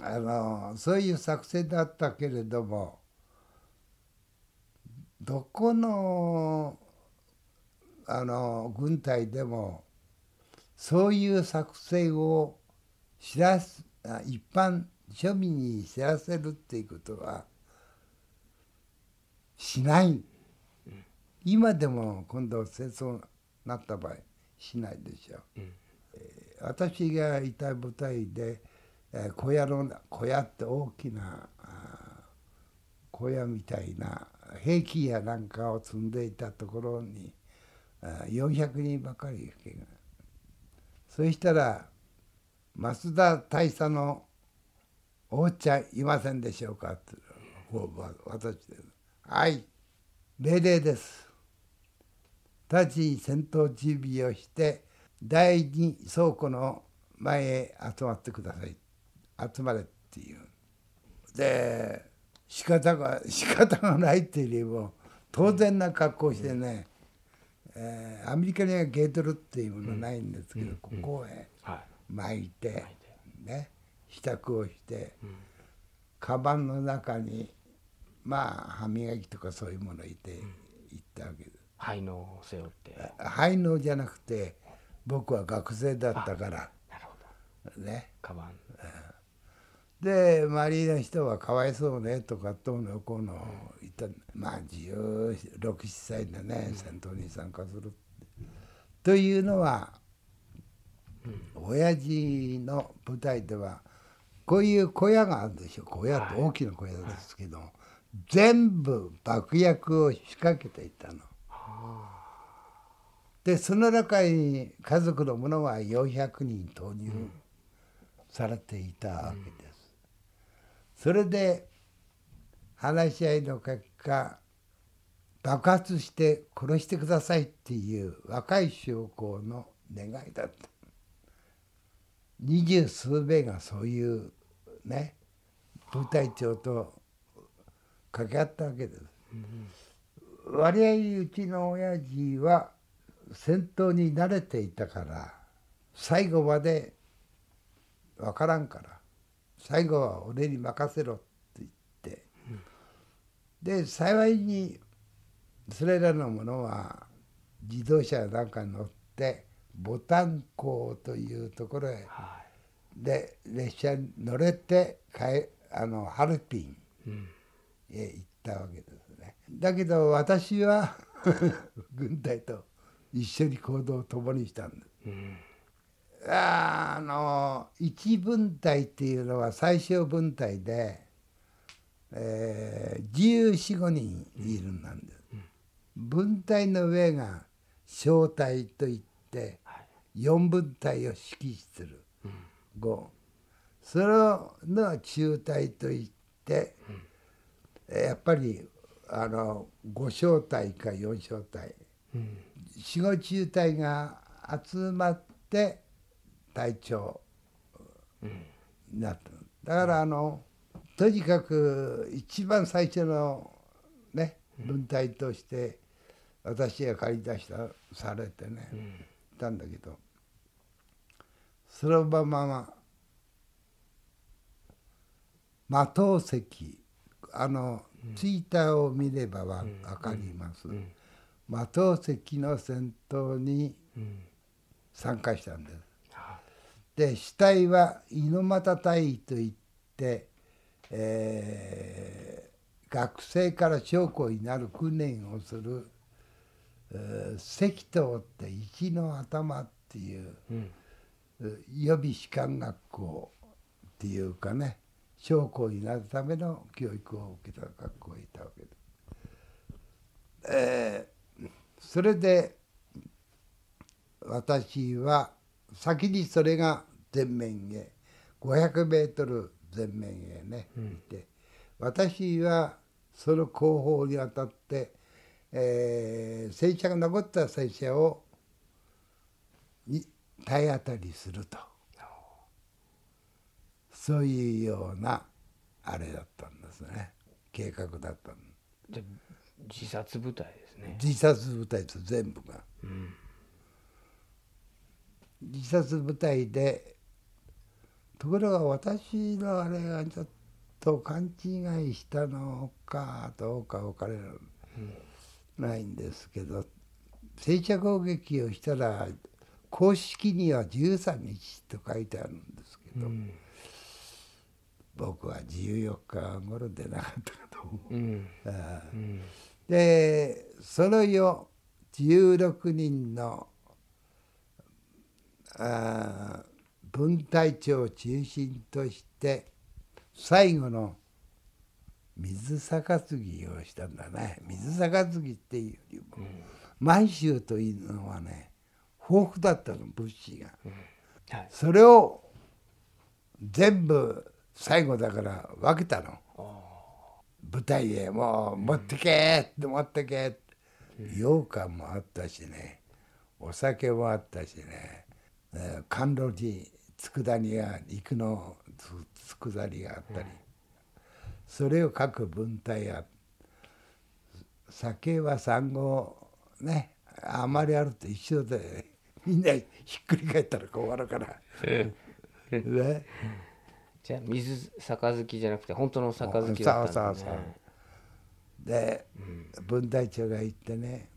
あのそういう作戦だったけれども、どこの、あの軍隊でもそういう作戦を知らす、一般庶民に知らせるっていうことはしない。今でも今度戦争になった場合しないでしょ、うん、えー、私がいた部隊で、えー、小屋の小屋って大きな小屋みたいな兵器やなんかを積んでいたところによんひゃくにんばかり兵が、そうしたら増田大佐のおっちゃんいませんでしょうかって私です。はい、命令です。直ちに戦闘準備をしてだいに倉庫の前へ集まってください。集まれっていう。で、仕方が仕方がないっていうよりも当然な格好してね、うん、えー、アメリカにはゲートルっていうものないんですけど、うん、ここへ。うん、はい、巻いてね、支度をして、うん、カバンの中にまあ歯磨きとかそういうものを入れて行ったわけです。肺嚢を背負って。肺嚢じゃなくて僕は学生だったから。なるほど。ね。カバン。で周りの人はかわいそうねとかどうのこうの言った、うん、まあじゅうろく、じゅうななさいでね、うん、戦闘に参加するというのは、うん、親父の舞台ではこういう小屋があるでしょ。小屋って大きな小屋ですけど、はい、全部爆薬を仕掛けていったの。でその中に家族の者はよんひゃくにん投入されていたわけです。うん、それで話し合いの結果、爆発して殺してくださいっていう若い将校の願いだった。二十数名がそういうね部隊長と掛け合ったわけです。うん、割合うちの親父は戦闘に慣れていたから最後まで分からんから。最後は俺に任せろって言って、うん、で幸いにそれらのものは自動車なんかに乗ってボタン港というところへ、はい、で列車に乗れてあのハルピンへ行ったわけですね。うん、だけど私は軍隊と一緒に行動を共にしたんです。うん、あの一分隊っていうのは最小分隊で、えー、じゅうよん、じゅうごにんいるんなんです。うん、分隊の上が小隊といってよんぶんたいを指揮する、うん、ごそれの中隊といって、うん、やっぱりあのごしょうたいかよんしょうたい、うん、よん、ごしゅうたいが集まって隊長になった。だからあのとにかく一番最初のね分隊として私が駆り出したされてね、うん、たんだけど、そのまま馬頭石あの、うん、ツイッターを見ればわかります。うんうん、馬頭石の戦闘に参加したんです。で主体は猪俣大尉といって、えー、学生から将校になる訓練をする、えー、関東って一の頭っていう、うん、予備士官学校っていうかね将校になるための教育を受けた学校にいたわけです。えー、それで私は先にそれが前面へごひゃくメートル前面へね、うん、行って私はその後方にあたって、えー、戦車が残った戦車をに体当たりすると、そういうようなあれだったんですね、計画だったんです。自殺部隊ですね。自殺部隊です全部が。うん、自殺部隊で、ところが私のあれがちょっと勘違いしたのかどうか分からないんですけど、戦車攻撃をしたら公式にはじゅうさんにちと書いてあるんですけど、うん、僕はじゅうよっかごろ出なかったかと思う、うんうん、でその夜じゅうろくにんのあ分隊長を中心として最後の水逆継ぎをしたんだね。水逆継ぎっていうよりも、うん、満州というのはね豊富だったの物資が、うん、はい、それを全部最後だから分けたの。部隊へもう持ってけって持ってけって、うん、羊羹もあったしね、お酒もあったしね、甘露寺佃煮や肉の佃煮があったり、それを各分隊や酒は産後ねあまりあると一緒でみんなひっくり返ったら困るからねじゃあ水杯じゃなくて本当の杯だったんですね。そうそうそう。で、うん、分隊長が言ってね、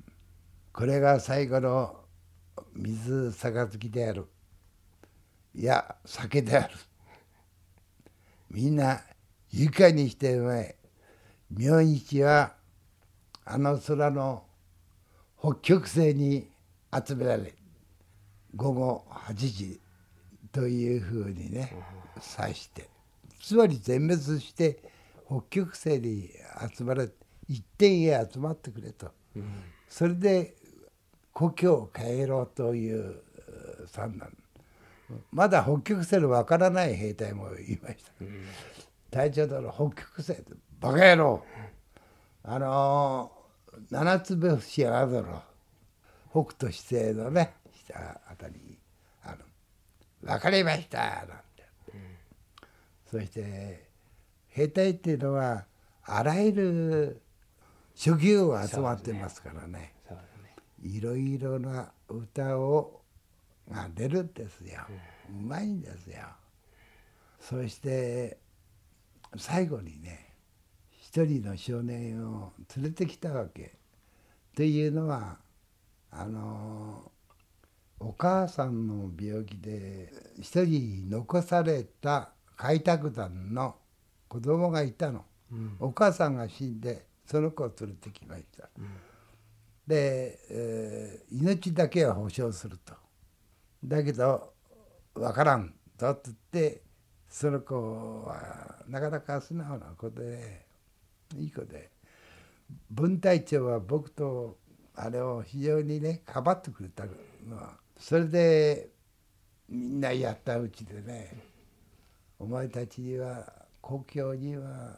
これが最後の水杯である、いや酒である、みんな愉快にしてうまい、明日はあの空の北極星に集められ、午後はちじというふうにね指して、つまり全滅して北極星に集まれ、一点へ集まってくれと、うん、それで故郷を帰ろうという算段。まだ北極星のわからない兵隊もいました、うん、隊長殿、北極星ってバカ野郎、あのー、七つ星やなどの北斗七星のね下あたりに分かりましたなんて、うん、そして兵隊っていうのはあらゆる職業が集まってますからね、いろいろな歌をが出るんですよ、うん、うまいんですよ。そして最後にね、一人の少年を連れてきたわけというのは、あのお母さんの病気で一人残された開拓団の子供がいたの、うん、お母さんが死んでその子を連れてきました、うん、で、えー、命だけは保証すると、だけど分からんぞって言って、その子はなかなか素直な子でいい子で、分隊長は僕とあれを非常にねかばってくれたのは、それでみんなやったうちでね、お前たちには故郷には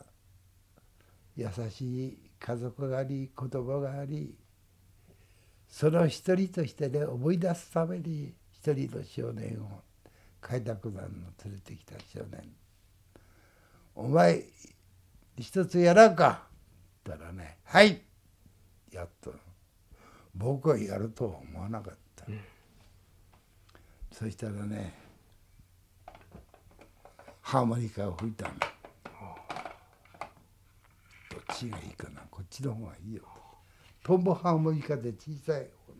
優しい家族があり子供があり、その一人としてね思い出すために一人の少年を開拓団の連れてきた少年、お前一つやらんかって言ったらね、はいやっと、僕はやるとは思わなかった、うん、そしたらねハーモニカを吹いたの、どっちがいいかな、こっちの方がいいよ、トンボハーモニカで小さいこの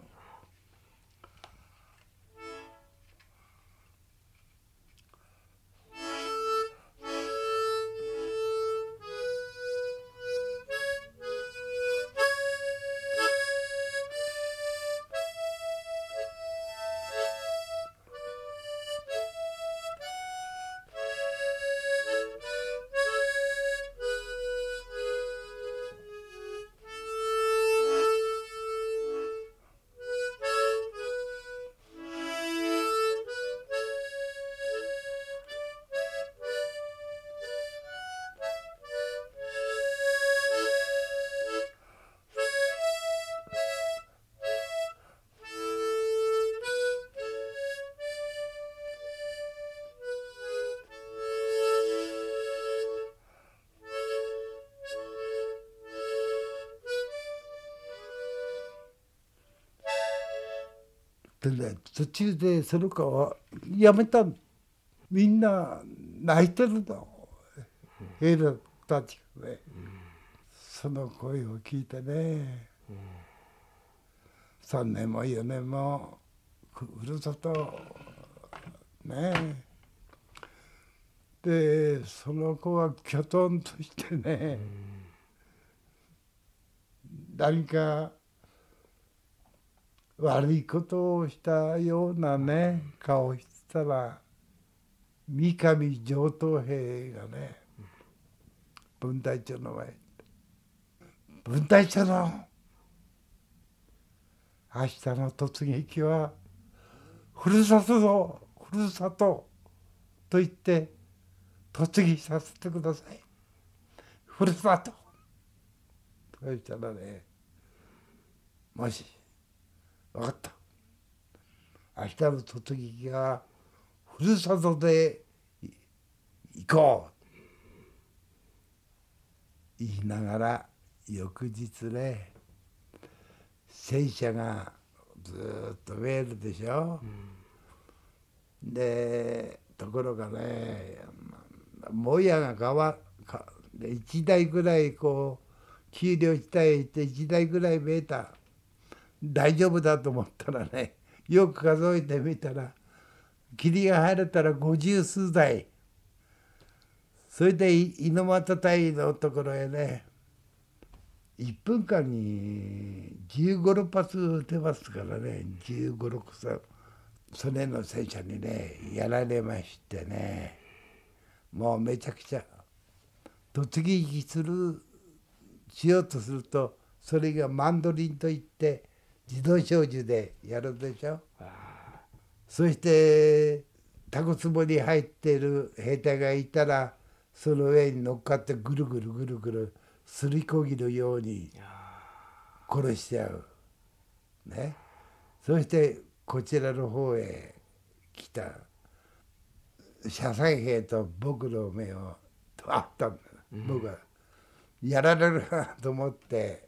で、途中でその子はやめたの、みんな泣いてるの兵隊たちがね、うん、その声を聞いてね、うん、さんねんもよねんもふるさとねで、その子はきょとんとしてね、うん、何か悪いことをしたようなね顔をしてたら、三上上等兵がね分隊長の前、分隊長の明日の突撃はふるさとのふるさとと言って突撃させてください、ふるさとと言ったらね、もし分かった、明日の突撃はふるさとで行こう言いながら、翌日ね戦車がずっと見えるでしょ、うん、でところがねもやが川いちだいぐらいこう給料地帯へ行っていちだいぐらい見えた。大丈夫だと思ったらね、よく数えてみたら霧が入れたらごじゅうすうだい。それで猪俣隊のところへね、いっぷんかんにじゅうごろっぱつ撃てますからね、じゅうごろっぱつそれの戦車にねやられましてね、もうめちゃくちゃ突撃するしようとすると、それがマンドリンといって自動小銃でやるでしょ。そしてタコ壺に入っている兵隊がいたら、その上に乗っかってぐるぐるぐるぐるすりこぎのように殺しちゃうね。そしてこちらの方へ来た車載兵と僕の目をあったんだ、うん、僕はやられるなと思って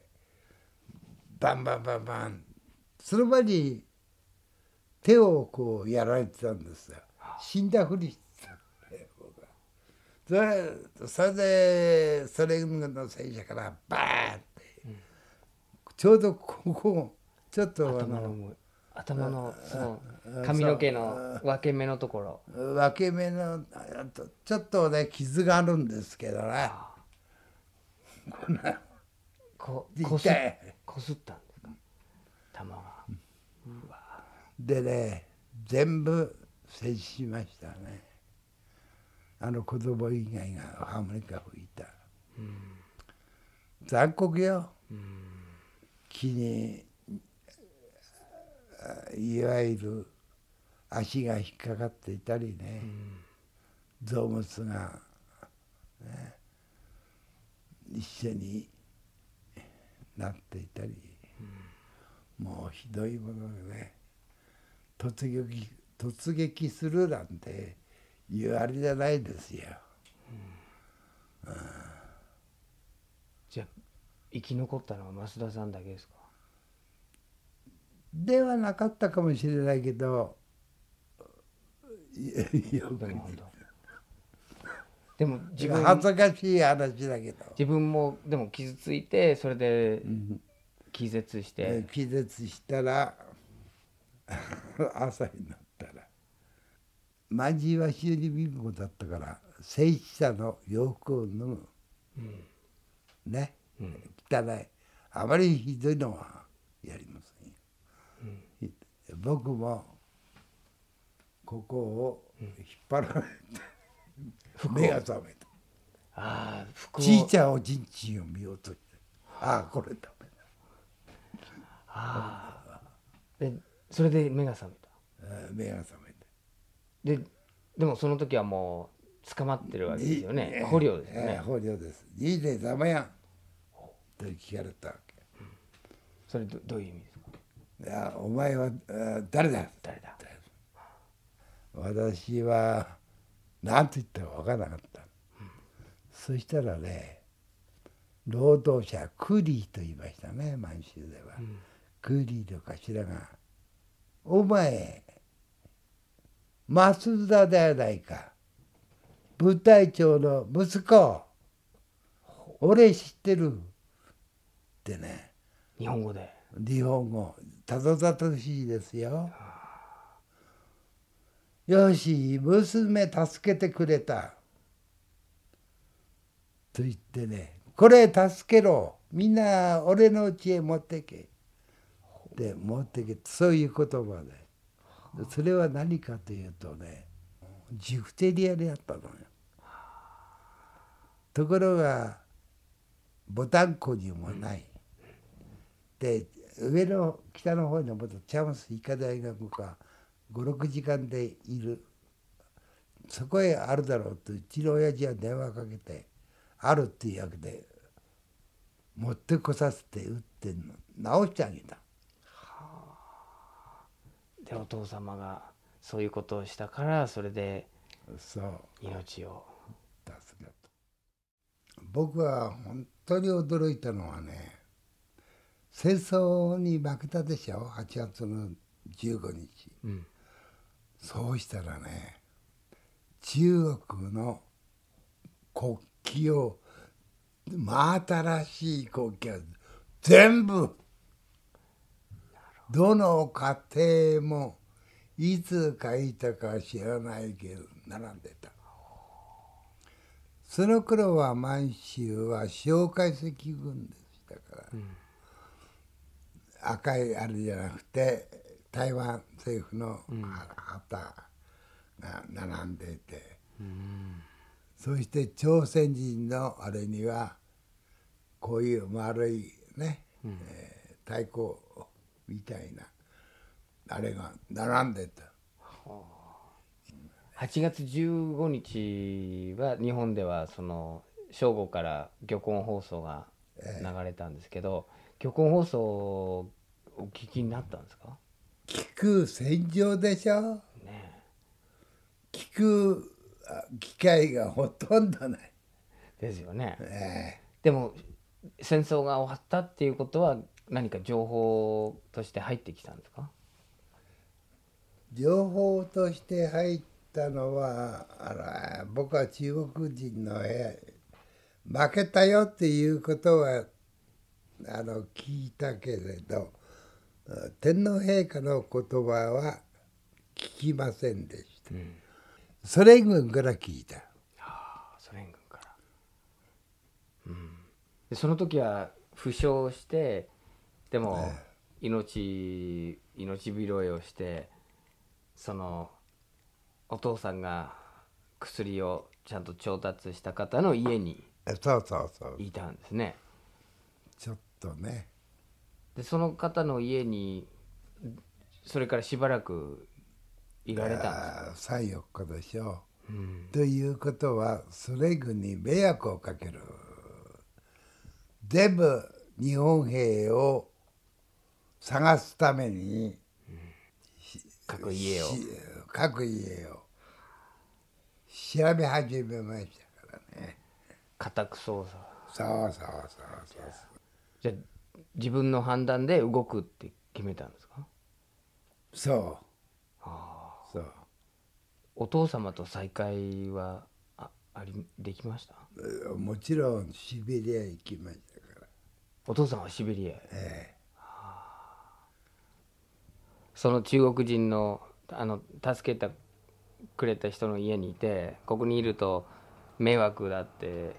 バンバンバンバン、その場に手をこうやられてたんですよ。死んだふりしてたんで、僕はそれ、それでソ連軍の戦車からバーンって、うん、ちょうどここちょっとあの頭のその髪の毛の分け目のところ、分け目のちょっとね傷があるんですけどね、こんなこすったんですか、玉は。うわでね、全部接しましたね。あの子供以外がハーモニカ吹いた。うん、残酷よ。うん、木にいわゆる足が引っかかっていたりね、うん、臓物が、ね、一緒になっていたり、うん、もうひどいものがね、突撃、突撃するなんていうあれじゃないですよ、うんうん、じゃあ生き残ったのは増田さんだけですか？ではなかったかもしれないけど、よくでも自分恥ずかしい話だけど、自分もでも傷ついて、それで気絶して、うん、気絶したら朝になったらマジは修理貧乏だったから戦死者の洋服を脱ぐ、うん、ね、うん、汚い、あまりひどいのはやります。僕もここを引っ張られて、うん、目が覚めた。ああ、服をちいちゃんおじんちんを見ようとして、ああこれダメだ。ああでそれで目が覚めた。目が覚めた。ででもその時はもう捕まってるわけですよね。捕虜ですね。捕虜です。いいねざまやんと聞かれたわけ。うん、それ ど, どういう意味ですか？いやお前は誰だ誰だ私は何と言ったか分からなかった、うん、そしたらね、労働者クリーと言いましたね、満州では、うん、クリーの頭が「お前増田ではないか、部隊長の息子、俺知ってる」ってね、日本語で。日本語たどたどしいですよ。よし娘助けてくれたと言ってね、これ助けろ、みんな俺の家へ持ってけで持ってけ、そういう言葉で。それは何かというとね、ジフテリアであったのよ。ところがボタン湖にもないで、上の北の方に戻ってチャンス医科大学がごろくじかんでいる、そこへあるだろうとうちの親父は電話かけて、あるっていうわけで持ってこさせて打って直してあげた。はあ、でお父様がそういうことをしたから、それで命を助けた。僕は本当に驚いたのはね、戦争に負けたでしょ、はちがつのじゅうごにち、うん、そうしたらね、中国の国旗を、真新しい国旗を全部、どの家庭もいつ書いたか知らないけど並んでた。その頃は満州は介石軍でしたから、うん、赤いあれじゃなくて台湾政府の旗が並んでいて、うん、そして朝鮮人のあれにはこういう丸いね、うんえー、太鼓みたいなあれが並んでた。はちがつじゅうごにちは日本ではその正午から漁港放送が流れたんですけど、ええ、漁港放送をお聞きになったんですか？聞く戦場でしょ、ね、聞く機会がほとんどないですよね、ええ、でも戦争が終わったっていうことは何か情報として入ってきたんですか？情報として入ったのはあら僕は中国人の部屋負けたよっていうことはあの聞いたけれど天皇陛下の言葉は聞きませんでした、うん、ソ連軍から聞いた。ああ、ソ連軍から、うん、でその時は負傷してでも命、命拾いをしてそのお父さんが薬をちゃんと調達した方の家にいたんですね。そうそうそうちょっとねでその方の家にそれからしばらくいられたんですか？さん、よっかでしょう、うん、ということはそれ軍に迷惑をかける全部日本兵を探すために各家を各家を調べ始めましたからね。家宅捜査。そうそうそうそう。じゃあ自分の判断で動くって決めたんですか？そう。ああ。そう。お父様と再会は あ, ありできました？もちろんシベリア行きましたから。お父さんはシベリアへ。ええ。その中国人 の, あの助けてくれた人の家にいてここにいると迷惑だって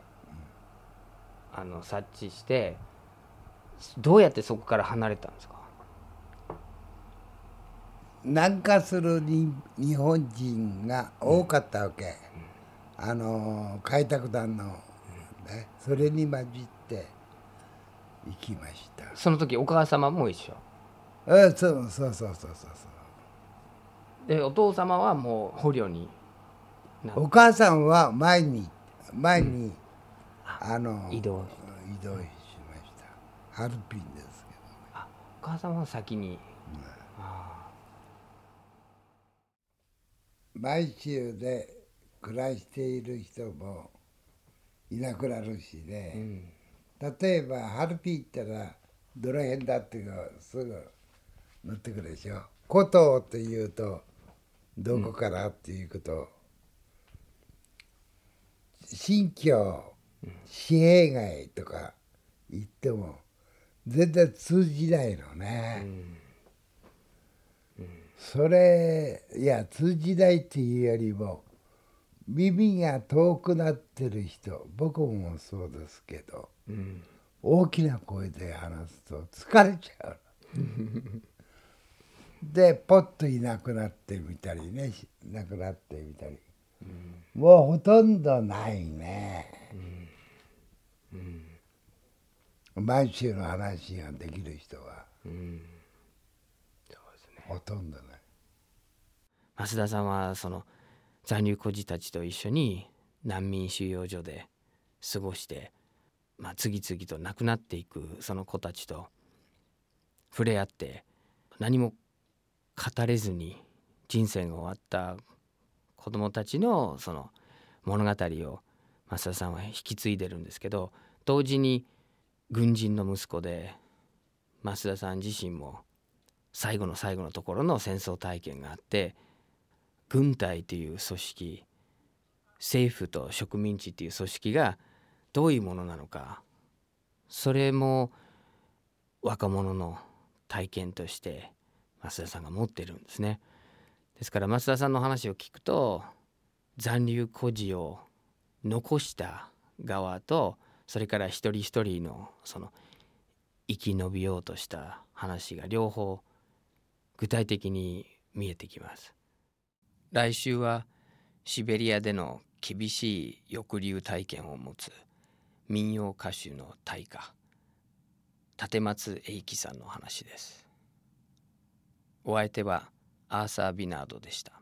あの察知してどうやってそこから離れたんですか？南下する日本人が多かったわけ、うん、あの開拓団の、ね、それに混じって行きました。その時お母様も一緒？えー、そうそうそうそうそうでお父様はもう捕虜になってお母さんは前に前に、うん、あの移動移動しました。ハルピンですけど、ね、あお母さんは先に、うん、あ満州で暮らしている人もいなくなるしで、ねうん、例えばハルピン行ったらどの辺だっていうかすぐ乗ってくるでしょ。古島っていうとどこからっていうこと、うん、新疆紙幣街とか行っても全然通じないのね、うんうん、それいや通じないっていうよりも耳が遠くなってる人僕もそうですけど、うん、大きな声で話すと疲れちゃうでポッといなくなってみたりねいなくなってみたり、うん、もうほとんどないね、うんうん、満州の話ができる人は、うんそうですね、ほとんどない。増田さんはその残留孤児たちと一緒に難民収容所で過ごして、まあ、次々と亡くなっていくその子たちと触れ合って何も語れずに人生が終わった子どもたちのその物語を増田さんは引き継いでるんですけど、同時に軍人の息子で増田さん自身も最後の最後のところの戦争体験があって軍隊という組織政府と植民地っていう組織がどういうものなのか、それも若者の体験として増田さんが持ってるんですね。ですから増田さんの話を聞くと、残留孤児を残した側と、それから一人一人のその生き延びようとした話が両方具体的に見えてきます。来週はシベリアでの厳しい抑留体験を持つ民謡歌手の大家立松英樹さんの話です。お相手はアーサー・ビナードでした。